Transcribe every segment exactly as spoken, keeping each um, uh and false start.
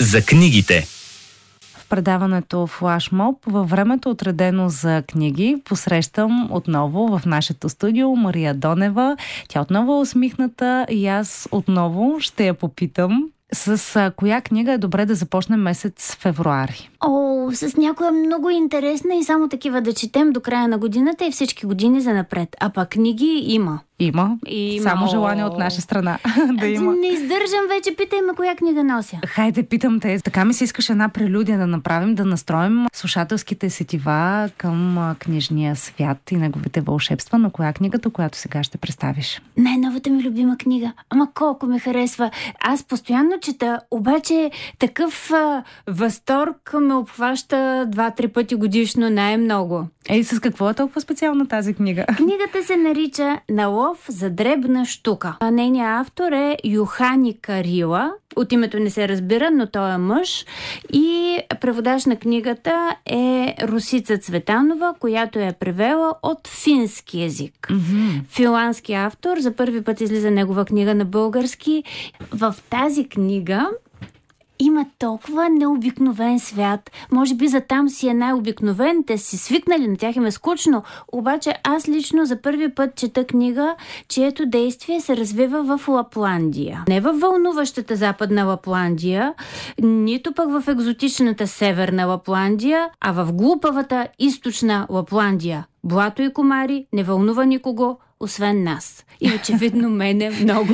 за книгите. Предаването Флашмоб във времето отредено за книги посрещам отново в нашето студио Мария Донева. Тя отново е усмихната и аз отново ще я попитам с а, коя книга е добре да започне месец февруари? О, с някоя много интересна и само такива да четем до края на годината и всички години за напред. А пък книги има. Има. има. Само желание от наша страна да има. Не издържам вече, питай ме коя книга нося. Хайде, питам те. Така ми се искаш една прелюдия да направим, да настроим слушателските сетива към книжния свят и неговите вълшебства. Но коя книгата, която сега ще представиш? Най-новата ми любима книга. Ама колко ме харесва. Аз постоянно чета, обаче такъв а, възторг ме обхваща два-три пъти годишно най-много. Ей, с какво е толкова специална тази книга? Книгата се нарича На лов за дребна щука. Нейният автор е Юхани Карила. От името не се разбира, но той е мъж. И преводач на книгата е Русица Цветанова, която я превела от фински език. Mm-hmm. Финландски автор. За първи път излиза негова книга на български. В тази книга има толкова необикновен свят. Може би за там си е най-обикновен. Те си свикнали, на тях им е скучно. Обаче аз лично за първи път чета книга, чието действие се развива в Лапландия. Не във вълнуващата западна Лапландия, нито пък в екзотичната северна Лапландия, а в глупавата източна Лапландия. Блато и комари, не вълнува никого, освен нас. И очевидно мене много.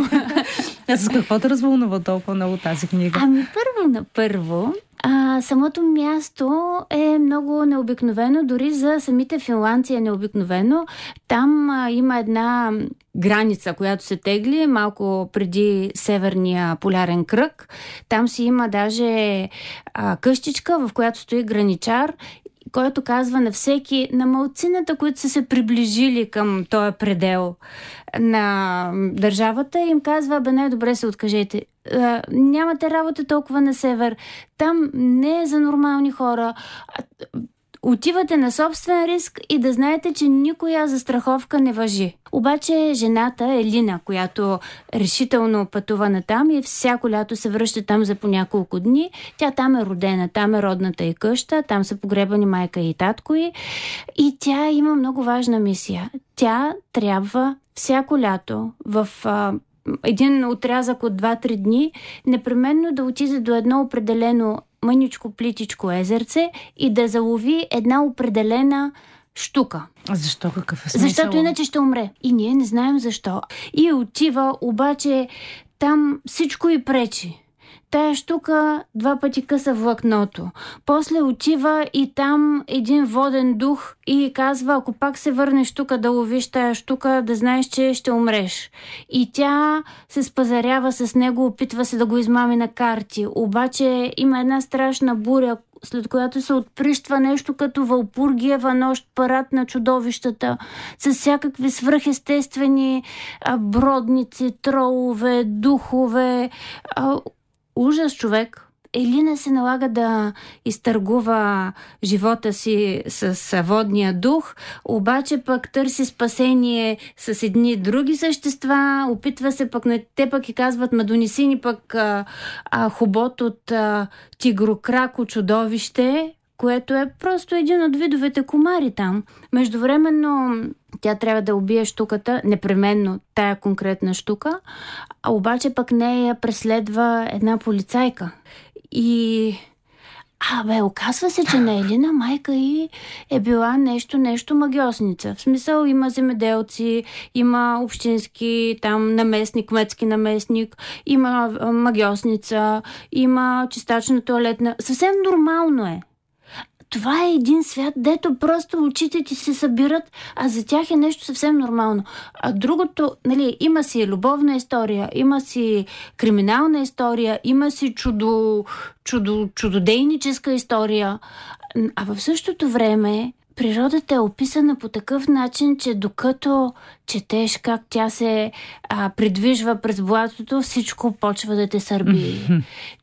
А с какво те развълнува толкова много тази книга? Ами първо на първо, а, самото място е много необикновено, дори за самите финландци е необикновено. Там а, има една граница, която се тегли малко преди Северния полярен кръг. Там си има даже а, къщичка, в която стои граничар, който казва на всеки, на малцината, които са се приближили към този предел на държавата, им казва, бе, най-добре се откажете. А, нямате работа толкова на север. Там не е за нормални хора. Отивате на собствен риск и да знаете, че никоя застраховка не важи. Обаче жената Елина, която решително пътува на там и всяко лято се връща там за по няколко дни, тя там е родена, там е родната и къща, там са погребани майка и татко ѝ. И тя има много важна мисия. Тя трябва всяко лято в а, един отрязък от два-три дни непременно да отиде до едно определено мъничко плитичко езерце и да залови една определена щука. Защо? Какъв е смисъл? Защото иначе ще умре. И ние не знаем защо. И отива, обаче там всичко и пречи. Тая щука два пъти къса влакното. После отива и там един воден дух и казва, ако пак се върнеш тука да ловиш тая щука, да знаеш, че ще умреш. И тя се спазарява с него, опитва се да го измами на карти. Обаче има една страшна буря, след която се отприщва нещо като Вълпургиева нощ, парад на чудовищата, с всякакви свръхестествени бродници, тролове, духове. Ужас човек. Елина се налага да изтъргува живота си с водния дух, обаче пък търси спасение с едни други същества, опитва се пък, те пък и казват, ма донеси ни пък а, а, хобот от а, тигрокрако чудовище, което е просто един от видовете комари там. Междувременно тя трябва да убие щуката, непременно тая конкретна щука, а обаче пък нея преследва една полицайка. И... А, бе, оказва се, че на Елина майка ѝ е била нещо, нещо магиосница. В смисъл има земеделци, има общински там наместник, кметски наместник, има магиосница, има чистачна тоалетна. Съвсем нормално е. Това е един свят, дето просто очите ти се събират, а за тях е нещо съвсем нормално. А другото, нали, има си любовна история, има си криминална история, има си чудо, чудо, чудодейническа история. А в същото време природата е описана по такъв начин, че докато четеш как тя се а, придвижва през блатото, всичко почва да те сърби.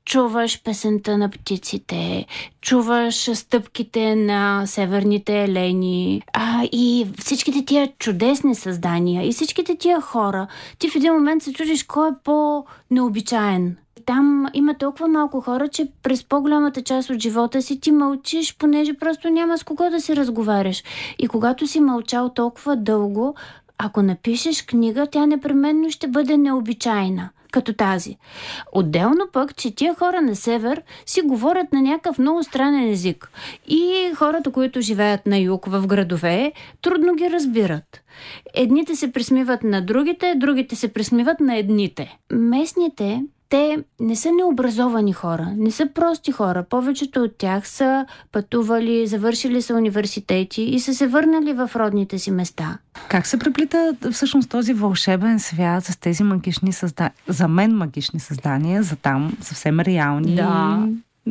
Чуваш песента на птиците, чуваш стъпките на северните елени а, и всичките тия чудесни създания и всичките тия хора. Ти в един момент се чудиш кой е по-необичаен. там има толкова малко хора, че през по-голямата част от живота си ти мълчиш, понеже просто няма с кого да си разговаряш. И когато си мълчал толкова дълго, ако напишеш книга, тя непременно ще бъде необичайна, като тази. Отделно пък, че тия хора на север си говорят на някакъв много странен език. И хората, които живеят на юг в градове, трудно ги разбират. Едните се присмиват на другите, другите се присмиват на едните. Местните, те не са необразовани хора, не са прости хора. Повечето от тях са пътували, завършили са университети и са се върнали в родните си места. Как се преплита всъщност този вълшебен свят с тези магични създания? За мен магични създания, за там съвсем реални. Да.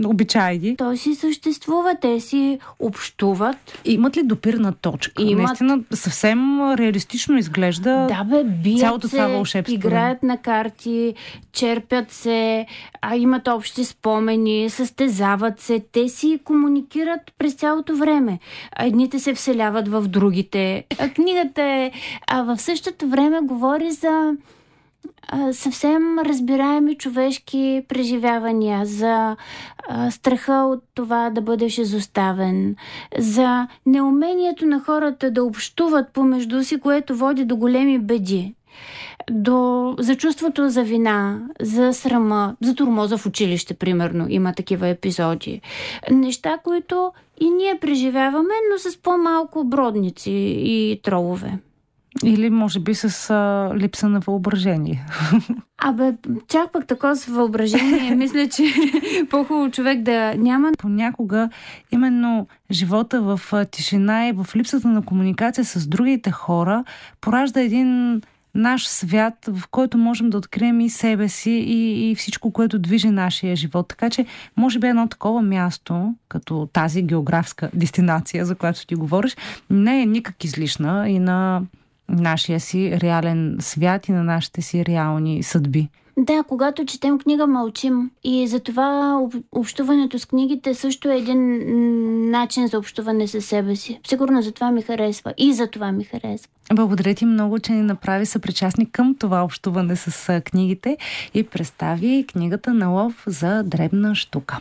Обичай ги. Той си съществува, те си общуват. Имат ли допирна точка? Имат... Наистина съвсем реалистично изглежда, да, бе, бият цялото се, това вълшебство. Играят на карти, черпят се, а имат общи спомени, състезават се, те си комуникират през цялото време. Едните се вселяват в другите. А книгата е... А в същото време говори за... съвсем разбираеми човешки преживявания, за а, страха от това да бъдеш изоставен, за неумението на хората да общуват помежду си, което води до големи беди, до, за чувството за вина, за срама, за тормоза в училище, примерно. Има такива епизоди. Неща, които и ние преживяваме, но с по-малко бродници и тролове. Или, може би, с а, липса на въображение. Абе, чак пък такова с въображение. Мисля, че по-хубаво човек да няма. Понякога именно живота в тишина и в липсата на комуникация с другите хора поражда един наш свят, в който можем да открием и себе си, и, и всичко, което движи нашия живот. Така че, може би едно такова място, като тази географска дестинация, за която ти говориш, не е никак излишна и на нашия си реален свят и на нашите си реални съдби. Да, когато четем книга, мълчим. И затова общуването с книгите също е един начин за общуване със себе си. Сигурно затова ми харесва. И затова ми харесва. Благодаря ти много, че ни направи съпричастни към това общуване с книгите и представи книгата "На лов за дребна щука".